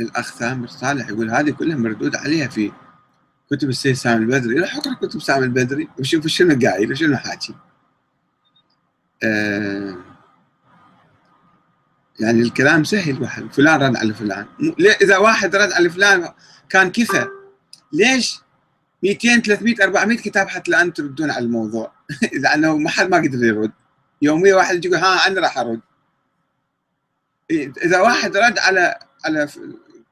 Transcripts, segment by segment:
الأخ سامر صالح يقول هذه كلها مردود عليها في كتب السيد سامي البدري. روح اقرا كتب سامي البدري وشوف شنو قايل وشنو حاكي. يعني الكلام سهل وحل. فلان رد على فلان، اذا واحد رد على فلان كان كفى، ليش 200 300 400 كتاب حتى الان تردون على الموضوع؟ لانه ما حد ما قدر يرد. يوميا واحد يقول ها انا راح ارد. اذا واحد رد على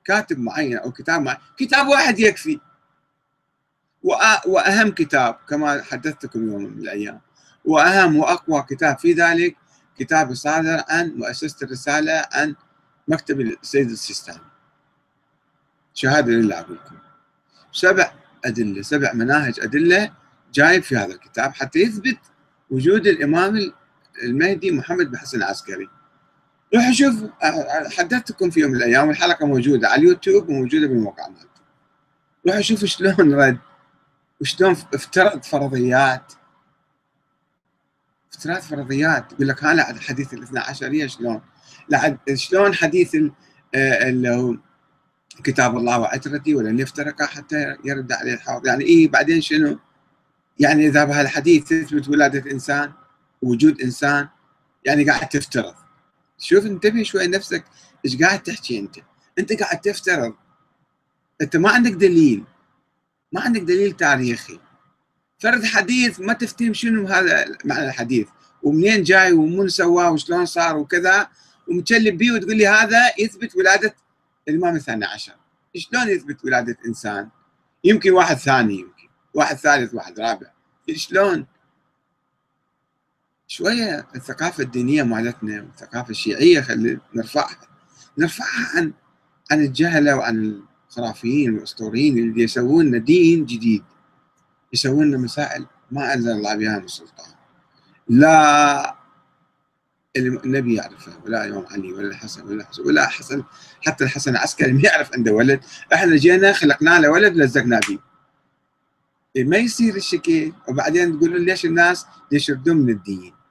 كاتب معين او كتاب معين، كتاب واحد يكفي. واهم كتاب كما حدثتكم يوم من الايام، واهم واقوى كتاب في ذلك كتاب صادر عن مؤسسه الرساله عن مكتب السيد السيستاني. شهاده لله عليكم. 7 ادله، 7 مناهج ادله جايب في هذا الكتاب حتى يثبت وجود الامام المهدي محمد بن حسن العسكري. روحوا شوفوا، حدثتكم في يوم من الايام، والحلقه موجوده على اليوتيوب وموجوده بالموقع مالتي. روحوا شوفوا شلون رد وشلون افترض فرضيات. افتراض فرضيات، يقول لك هلا حديث الاثنا عشريه شلون حديث اللي هو كتاب الله وعترتي ولن يفترقا حتى يرد عليه الحوض، يعني ايه بعدين شنو؟ يعني اذا بهالحديث تثبت ولاده انسان ووجود انسان، يعني قاعد تفترض. شوف انتبه شوي نفسك ايش قاعد تحكي انت؟ انت قاعد تفترض، انت ما عندك دليل، ما عندك دليل تاريخي. فرد حديث ما تفتهم شنو هذا معنى الحديث ومنين جاي ومن سواه وشلون صار وكذا، ومتشلب بيه وتقول لي هذا يثبت ولاده الامام الثاني عشر. شلون يثبت ولاده انسان؟ يمكن واحد ثاني، يمكن واحد ثالث، واحد رابع، شلون؟ شويه الثقافه الدينيه مالتنا والثقافه الشيعيه خلي نرفعها عن الجهله وعن الخرافيين والاسطوريين اللي يسوون لنا دين جديد، يسوون لنا مسائل ما انزل الله بها من سلطان. لا النبي يعرفها ولا الامام علي ولا الحسن ولا حسن، حتى الحسن العسكري ما يعرف عنده ولد، احنا جينا خلقنا له ولد لزقنا به. ما يصير الشكل. وبعدين تقولوا ليش الناس يشردون من الدين؟